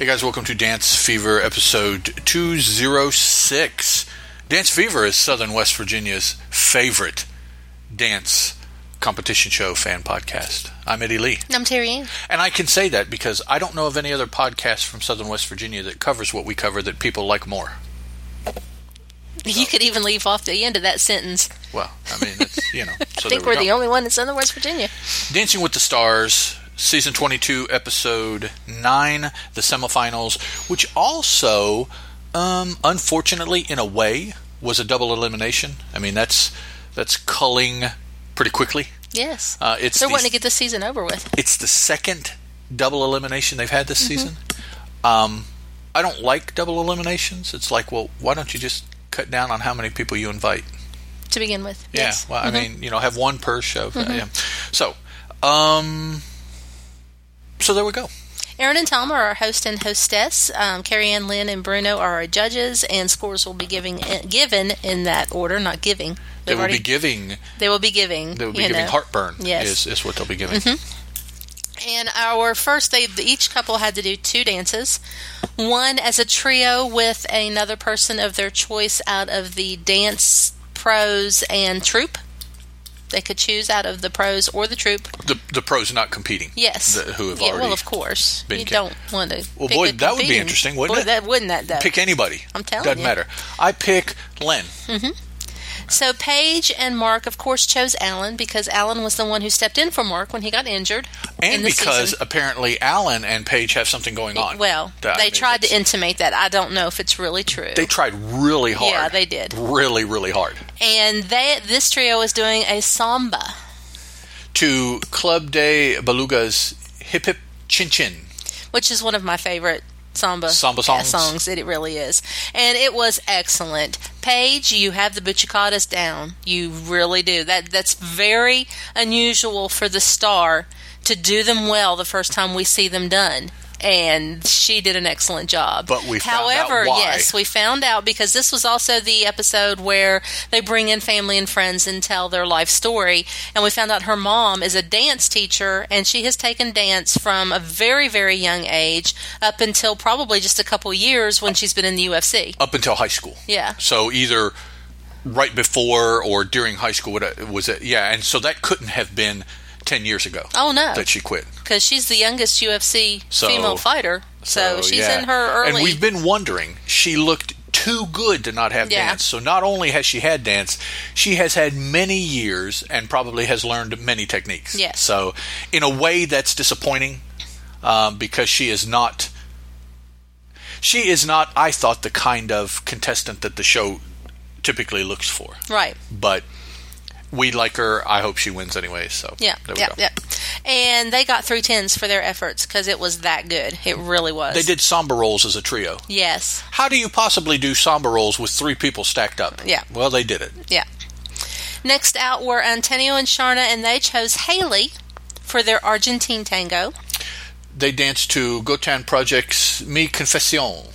Hey guys, welcome to Dance Fever episode 206. Dance Fever is Southern West Virginia's favorite dance competition show fan podcast. I'm Eddie Lee. And I'm Terry Ann. And I can say that because I don't know of any other podcast from Southern West Virginia that covers what we cover that people like more. You could even leave off the end of that sentence. Well, I mean, that's, you know. So I think we're the only one in Southern West Virginia. Dancing with the Stars, Season 22, Episode 9, the semifinals, which also, unfortunately, in a way, was a double elimination. I mean, that's culling pretty quickly. Yes. They're wanting to get this season over with. It's the second double elimination they've had this season. I don't like double eliminations. It's like, well, why don't you just cut down on how many people you invite? To begin with. Yeah. Yes. Well, I mean, you know, have one per show. Yeah. So, So there we go. Erin and Tom are our host and hostess. Carrie Ann, Len, and Bruno are our judges, and scores will be given in that order, not giving. They will be giving heartburn. Yes, is what they'll be giving. And our first, each couple had to do two dances, one as a trio with another person of their choice out of the dance pros and troupe. They could choose out of the pros or the troupe. The pros not competing. Yes. Well, of course. Don't want to. Well, boy, that would be interesting, wouldn't it? That wouldn't that, though? Pick anybody. I'm telling you. Doesn't matter. I pick Len. So Paige and Mark, of course, chose Alan because Alan was the one who stepped in for Mark when he got injured. And because apparently Alan and Paige have something going on. Well, they tried to intimate that. I don't know if it's really true. They tried really hard. Yeah, they did. Really, really hard. And this trio is doing a samba to Club de Beluga's Hip Hip Chin Chin, which is one of my favorite samba songs. It really is, and it was excellent. Paige, you have the buccicatas down. You really do. That's very unusual for the star to do them well the first time we see them done, and she did an excellent job. But we found out why. Yes, we found out because this was also the episode where they bring in family and friends and tell their life story, and we found out her mom is a dance teacher, and she has taken dance from a very, very young age up until probably just a couple years when she's been in the UFC. Up until high school. Yeah. So either right before or during high school, and so that couldn't have been 10 years ago. Oh, no. That she quit. Because she's the youngest UFC female fighter. So she's in her early... And we've been wondering. She looked too good to not have dance. So not only has she had dance, she has had many years and probably has learned many techniques. Yes. So in a way, that's disappointing because she is not, I thought, the kind of contestant that the show typically looks for. Right. But... we like her. I hope she wins anyway. So there we go. And they got 3 tens for their efforts because it was that good. It really was. They did samba rolls as a trio. Yes. How do you possibly do samba rolls with 3 people stacked up? Yeah. Well, they did it. Yeah. Next out were Antonio and Sharna, and they chose Haley for their Argentine tango. They danced to Gotan Project's Mi Confesión.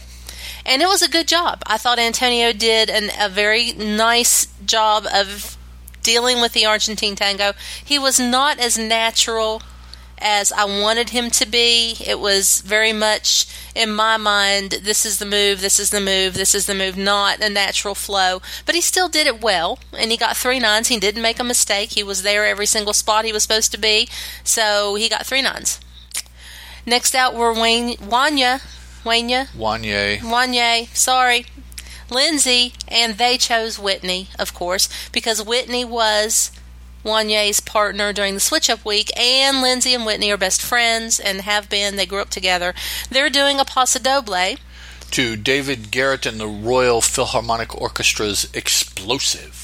And it was a good job. I thought Antonio did a very nice job of dealing with the Argentine tango. He was not as natural as I wanted him to be. It was very much, in my mind, this is the move, not a natural flow. But he still did it well, and he got 3 nines. He didn't make a mistake. He was there every single spot he was supposed to be, so he got 3 nines. Next out were Wanyá, Lindsay, and they chose Whitney, of course, because Whitney was Wanyá's partner during the switch-up week, and Lindsay and Whitney are best friends and have been. They grew up together. They're doing a paso doble to David Garrett and the Royal Philharmonic Orchestra's Explosive.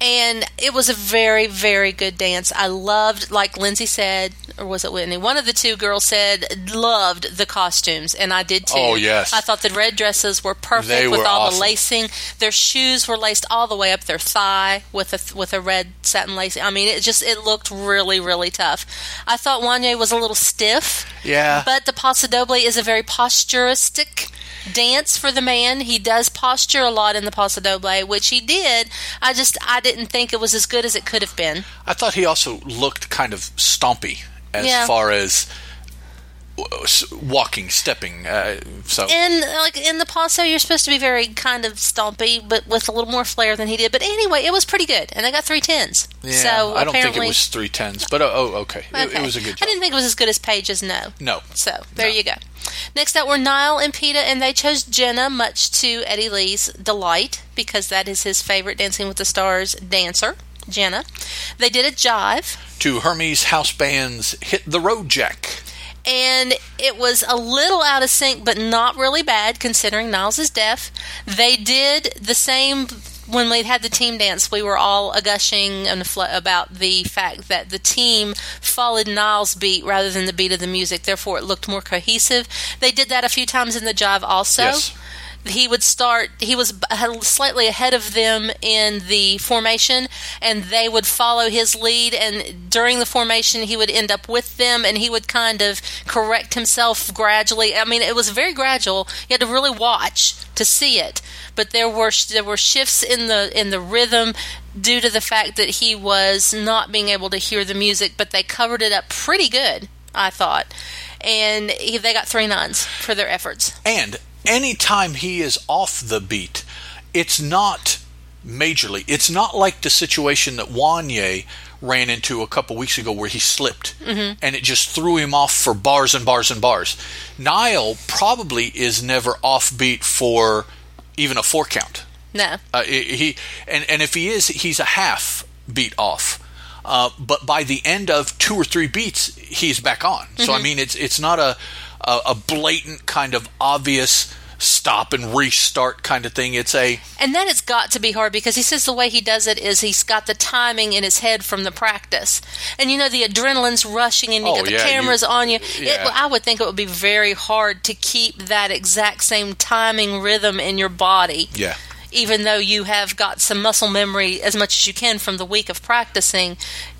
And it was a very, very good dance. I loved, like Lindsay said, or was it Whitney? One of the two girls said, loved the costumes, and I did too. Oh, yes. I thought the red dresses were perfect with all the lacing. Their shoes were laced all the way up their thigh with a red satin lacing. I mean, it looked really, really tough. I thought Wanyá was a little stiff. Yeah. But the paso doble is a very posturistic dance for the man. He does posture a lot in the paso doble, which he did. I didn't think it was as good as it could have been. I thought he also looked kind of stompy as far as walking, stepping. And like in the paso, you're supposed to be very kind of stompy, but with a little more flair than he did. But anyway, it was pretty good, and I got 3 tens. Yeah, so I don't think it was 3 tens, but okay. It was a good job. I didn't think it was as good as Paige's. No. So there you go. Next up were Nyle and Peeta, and they chose Jenna, much to Eddie Lee's delight, because that is his favorite Dancing with the Stars dancer, Jenna. They did a jive to Hermes House Band's Hit the Road Jack. And it was a little out of sync, but not really bad, considering Niles is deaf. They did the same when they had the team dance. We were all gushing about the fact that the team followed Niles' beat rather than the beat of the music. Therefore, it looked more cohesive. They did that a few times in the jive also. Yes. He would start, he was slightly ahead of them in the formation, and they would follow his lead, and during the formation he would end up with them, and he would kind of correct himself gradually. I mean, it was very gradual. You had to really watch to see it, but there were shifts in the rhythm due to the fact that he was not being able to hear the music, but they covered it up pretty good, I thought, and they got 3 9s for their efforts. And anytime he is off the beat, it's not majorly. It's not like the situation that Wanyá ran into a couple weeks ago where he slipped, and it just threw him off for bars and bars and bars. Nyle probably is never off beat for even a 4 count. No. He if he is, he's a half beat off. But by the end of 2 or 3 beats, he's back on. Mm-hmm. So, I mean, it's not a blatant kind of obvious stop and restart kind of thing. And that has got to be hard, because he says the way he does it is he's got the timing in his head from the practice, and the adrenaline's rushing, and you got the cameras on you. Yeah. I would think it would be very hard to keep that exact same timing rhythm in your body. Yeah. Even though you have got some muscle memory as much as you can from the week of practicing,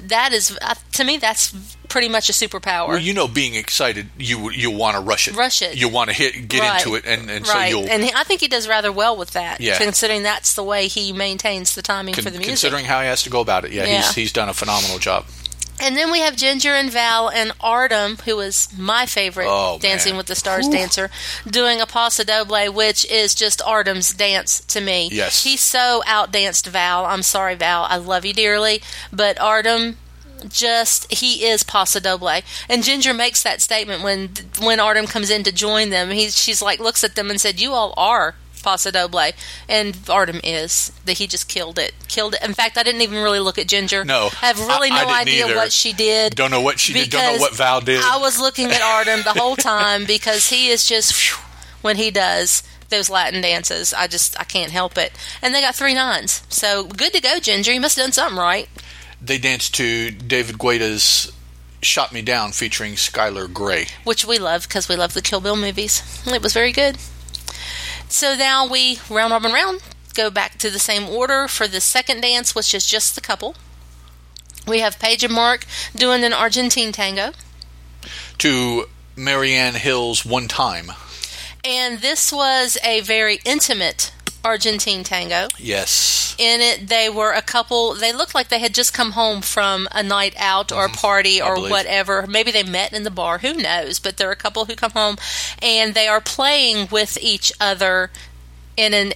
that is, to me, that's pretty much a superpower. Well, being excited, you want to rush it. You want to get right into it, and right. So you'll... And I think he does rather well with that, considering that's the way he maintains the timing for the music. Considering how he has to go about it, he's done a phenomenal job. And then we have Ginger and Val and Artem, who is my favorite Dancing with the Stars dancer, doing a paso doble, which is just Artem's dance to me. Yes. He so outdanced Val. I'm sorry, Val. I love you dearly. But Artem, he is paso doble. And Ginger makes that statement when Artem comes in to join them. She's like, looks at them and said, "You all are paso doble," and Artem is that he just killed it. In fact, I didn't even really look at Ginger. No, I have really no idea either. What she did. Don't know what she did. Don't know what Val did. I was looking at Artem the whole time, because he is just when he does those Latin dances, I can't help it. And they got 3 9s, so good to go, Ginger. You must have done something right. They danced to David Guetta's "Shot Me Down" featuring Skylar Gray, which we love because we love the Kill Bill movies. It was very good. So now we round, go back to the same order for the second dance, which is just the couple. We have Paige and Mark doing an Argentine tango to Marianne Hill's "One Time." And this was a very intimate Argentine tango. Yes. In it, they were a couple. They looked like they had just come home from a night out or a party or whatever. Maybe they met in the bar. Who knows? But they're a couple who come home, and they are playing with each other in an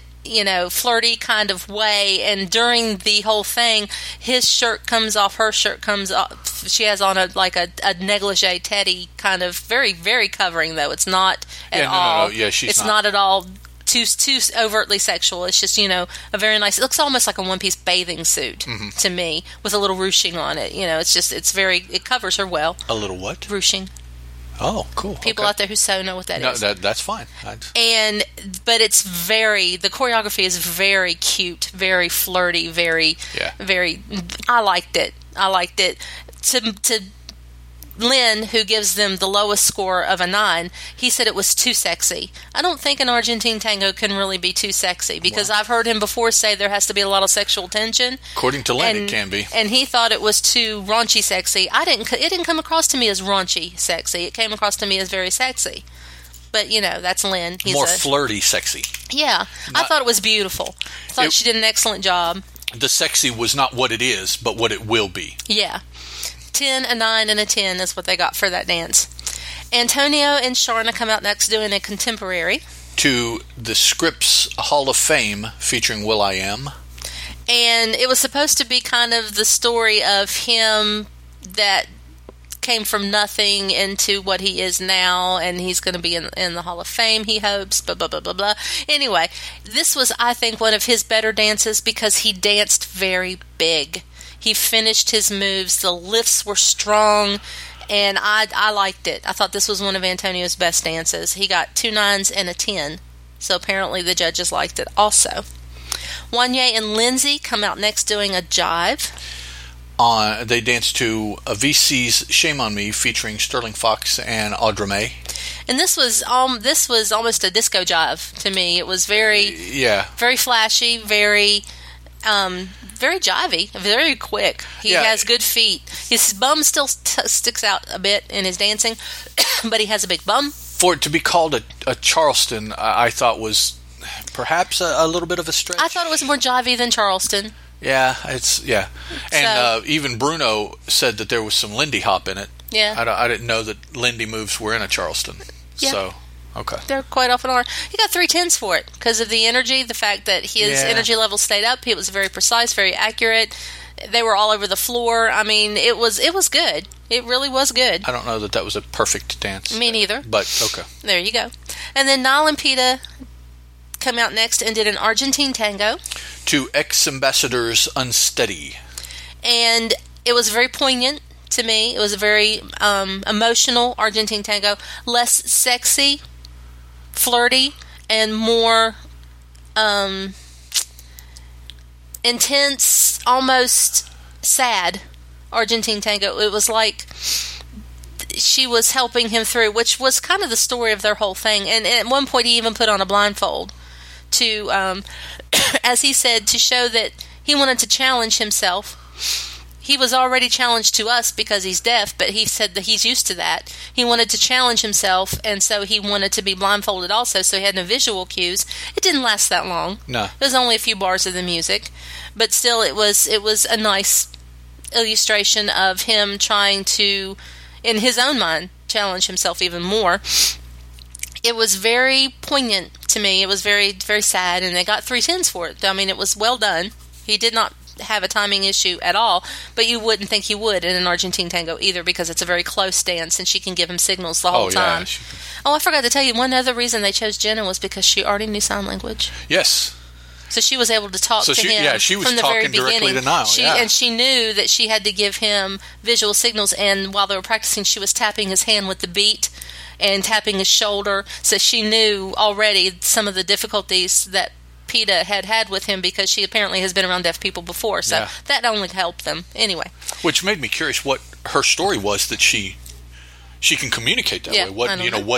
flirty kind of way. And during the whole thing, his shirt comes off, her shirt comes off. She has on a negligee teddy kind of, very, very covering, though. It's not at all. No. Yeah, it's not at all too overtly sexual. It's just a very nice, it looks almost like a one-piece bathing suit to me, with a little ruching on it. It covers her well. A little what? Ruching. Oh, cool. People out there who know what that is. That's fine. But it's the choreography is very cute, very flirty, very very. I liked it. To Len, who gives them the lowest score of a 9, he said it was too sexy. I don't think an Argentine tango can really be too sexy, because I've heard him before say there has to be a lot of sexual tension. According to Len, it can be. And he thought it was too raunchy sexy. It didn't come across to me as raunchy sexy. It came across to me as very sexy. But, that's Len. He's more flirty sexy. Yeah. I thought it was beautiful. I thought she did an excellent job. The sexy was not what it is, but what it will be. Yeah. 10, a 9, and a 10 is what they got for that dance. Antonio and Sharna come out next doing a contemporary. To the Scripps Hall of Fame featuring Will.i.am. And it was supposed to be kind of the story of him that came from nothing into what he is now, and he's going to be in the Hall of Fame, he hopes, blah, blah, blah, blah, blah. Anyway, this was, I think, one of his better dances because he danced very big. He finished his moves. The lifts were strong, and I liked it. I thought this was one of Antonio's best dances. He got 2 nines and a 10, so apparently the judges liked it also. Wanyá and Lindsay come out next doing a jive. They danced to VC's "Shame on Me" featuring Sterling Fox and Audra May. And this was almost a disco jive to me. It was very flashy, very jivey, very quick. He has good feet. His bum still sticks out a bit in his dancing, but he has a big bum. For it to be called a Charleston, I thought was perhaps a little bit of a stretch. I thought it was more jivey than Charleston. Yeah, even Bruno said that there was some Lindy hop in it. Yeah, I didn't know that Lindy moves were in a Charleston. Yeah. So okay, they're quite often are. He got 3 tens for it because of the energy, the fact that his energy level stayed up. He was very precise, very accurate. They were all over the floor. I mean, it was good. It really was good. I don't know that was a perfect dance. Me neither. But okay, there you go. And then Nyle and Peeta come out next and did an Argentine tango to ex-ambassadors Unsteady, and it was very poignant to me. It was a very emotional Argentine tango, less sexy, flirty, and more intense, almost sad Argentine tango. It was like she was helping him through, which was kind of the story of their whole thing. And at one point he even put on a blindfold to, as he said, to show that he wanted to challenge himself. He was already challenged to us because he's deaf, but he said that he's used to that. He wanted to challenge himself, and so he wanted to be blindfolded also, so he had no visual cues. It didn't last that long. No. It was only a few bars of the music, but still it was a nice illustration of him trying to, in his own mind, challenge himself even more. It was very poignant to me. It was very, very sad, and they got 3 tens for it. I mean, it was well done. He did not have a timing issue at all, but you wouldn't think he would in an Argentine tango either, because it's a very close dance, and she can give him signals the whole time. Yeah. I forgot to tell you, one other reason they chose Jenna was because she already knew sign language. Yes. So she was able to talk to him from the very beginning. She was talking directly to Nyle. And she knew that she had to give him visual signals, and while they were practicing, she was tapping his hand with the beat and tapping his shoulder, so she knew already some of the difficulties that Peeta had with him, because she apparently has been around deaf people before, so that only helped them. Anyway. Which made me curious what her story was that she can communicate that way. What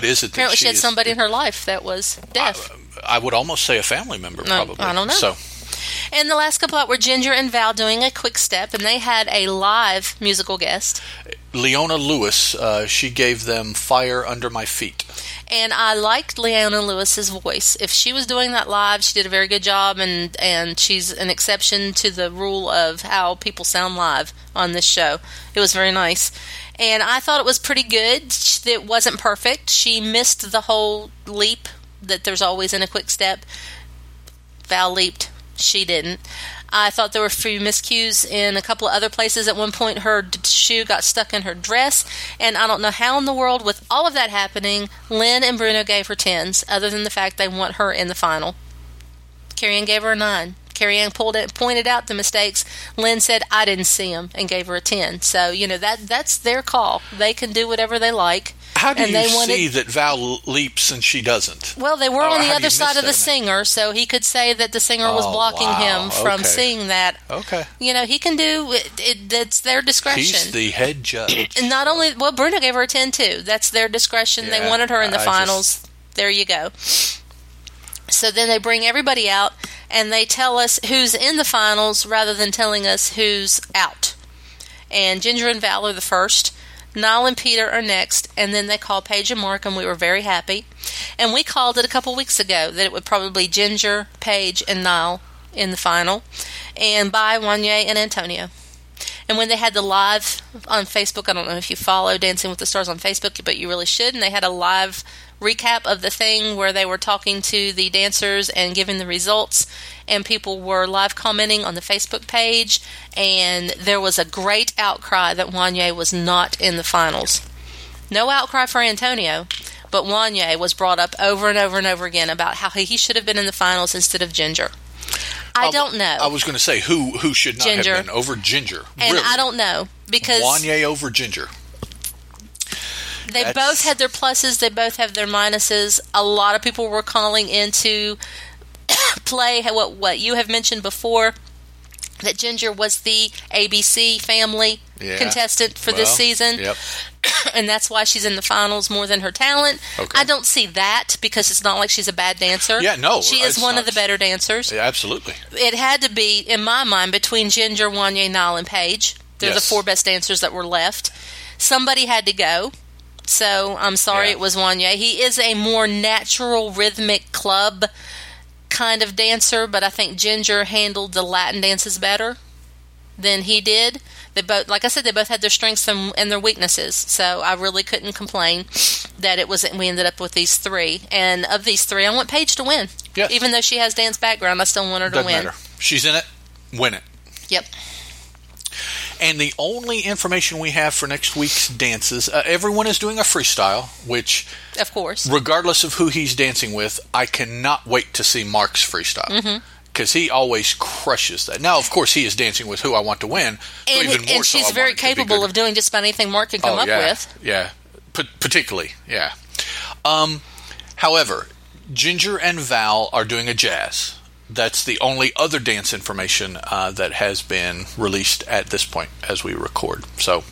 is it that apparently she had somebody in her life that was deaf. I would almost say a family member, probably. I don't know. So. And the last couple out were Ginger and Val doing a quick step, and they had a live musical guest. Leona Lewis, she gave them "Fire Under My Feet." And I liked Leona Lewis's voice. If she was doing that live, she did a very good job, and she's an exception to the rule of how people sound live on this show. It was very nice. And I thought it was pretty good. It wasn't perfect. She missed the whole leap that there's always in a quick step. Val leaped. She didn't. I thought there were a few miscues in a couple of other places. At one point, her shoe got stuck in her dress, and I don't know how in the world, with all of that happening, Len and Bruno gave her 10s, other than the fact they want her in the final. Carrie Ann gave her a 9. Carrie Ann pointed out the mistakes. Len said, "I didn't see them," and gave her a 10. So, that's their call. They can do whatever they like. How do you see that Val leaps and she doesn't? Well, they were on the other side of the singer, so he could say that the singer was blocking him from seeing that. Okay. He can do it. It's their discretion. He's the head judge. And not only, Bruno gave her a 10, too. That's their discretion. Yeah, they wanted her in the finals. There you go. So then they bring everybody out, and they tell us who's in the finals rather than telling us who's out. And Ginger and Val are the first. Nyle and Peeta are next, and then they call Paige and Mark, and we were very happy. And we called it a couple weeks ago that it would probably Ginger, Paige, and Nyle in the final, and by Wanyá and Antonio. And when they had the live on Facebook, I don't know if you follow Dancing with the Stars on Facebook, but you really should. And they had a live recap of the thing where they were talking to the dancers and giving the results, and people were live commenting on the Facebook page, and there was a great outcry that Wanyá was not in the finals. No outcry for Antonio, but Wanyá was brought up over and over and over again about how he should have been in the finals instead of Ginger. I don't know. I was going to say who should not Ginger. Have been over Ginger. And really? I don't know, because Wanyá over Ginger. They both had their pluses. They both have their minuses. A lot of people were calling into play what you have mentioned before, that Ginger was the ABC Family contestant for this season. Yep. And that's why she's in the finals more than her talent. Okay. I don't see that, because it's not like she's a bad dancer. Yeah, no. She is one of the better dancers. Yeah, absolutely. It had to be, in my mind, between Ginger, Wanyá, Nyle, and Paige. They're the four best dancers that were left. Somebody had to go. So, I'm sorry it was Wanyá. He is a more natural, rhythmic club kind of dancer, but I think Ginger handled the Latin dances better than he did. They both, like I said, they both had their strengths and their weaknesses, so I really couldn't complain that it was. We ended up with these three, and of these three, I want Paige to win. Yes. Even though she has dance background, I still want her to win. Doesn't matter. She's in it. Win it. Yep. And the only information we have for next week's dances, everyone is doing a freestyle, which, of course, regardless of who he's dancing with, I cannot wait to see Mark's freestyle, because he always crushes that. Now, of course, he is dancing with who I want to win, so even more so. And she's very capable of doing just about anything Mark can come up with. Yeah, particularly, yeah. However, Ginger and Val are doing a jazz. That's the only other dance information that has been released at this point as we record. So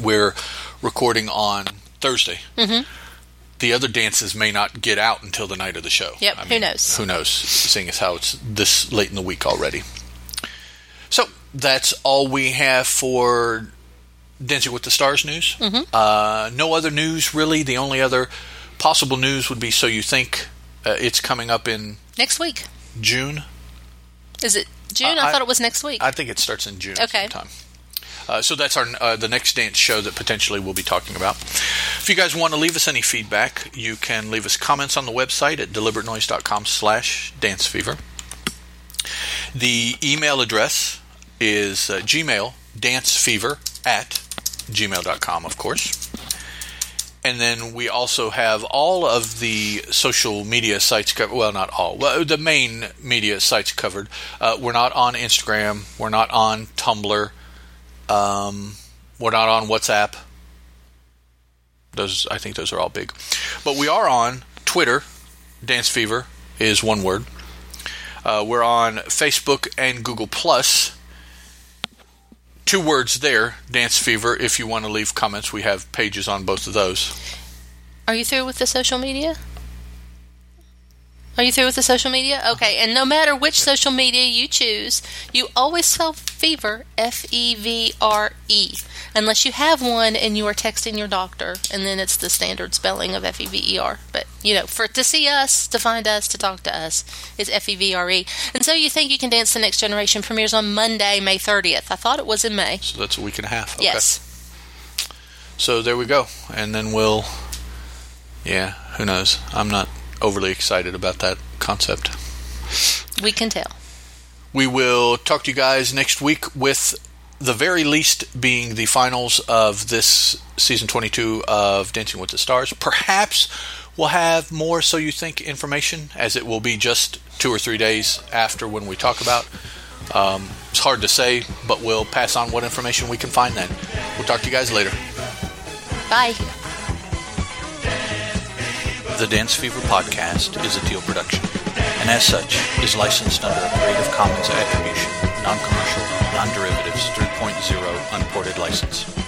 we're recording on Thursday. Mm-hmm. The other dances may not get out until the night of the show. Yep, who knows? Who knows, seeing as how it's this late in the week already. So that's all we have for Dancing with the Stars news. Mm-hmm. No other news, really. The only other possible news would be So You Think. It's coming up in... Next week. June. Is it June? I thought it was next week. I think it starts in June sometime. So that's our the next dance show that potentially we'll be talking about. If you guys want to leave us any feedback, you can leave us comments on the website at deliberatenoise.com/dancefever. The email address is Gmail, dancefever@gmail.com, of course. And then we also have all of the social media sites covered. Well, not all. Well, the main media sites covered. We're not on Instagram. We're not on Tumblr. We're not on WhatsApp. I think those are all big. But we are on Twitter. Dance Fever is one word. We're on Facebook and Google+. 2 words there, Dance Fever, if you want to leave comments. We have pages on both of those. Are you through with the social media? Okay, and no matter which social media you choose, you always spell fever, F-E-V-R-E, unless you have one and you are texting your doctor, and then it's the standard spelling of F-E-V-E-R. But, to see us, to find us, to talk to us, it's F-E-V-R-E. And So You Think You Can Dance the Next Generation premieres on Monday, May 30th. I thought it was in May. So that's a week and a half. Okay. Yes. So there we go. And then we'll, who knows? I'm not overly excited about that concept. We can tell. We will talk to you guys next week, with the very least being the finals of this season 22 of Dancing with the Stars. Perhaps we'll have more So You Think information, as it will be just 2 or 3 days after when we talk about. It's hard to say, but we'll pass on what information we can find then. We'll talk to you guys later. Bye. The Dance Fever podcast is a Teal production, and as such, is licensed under a Creative Commons Attribution, Non-Commercial, Non-Derivatives 3.0 Unported License.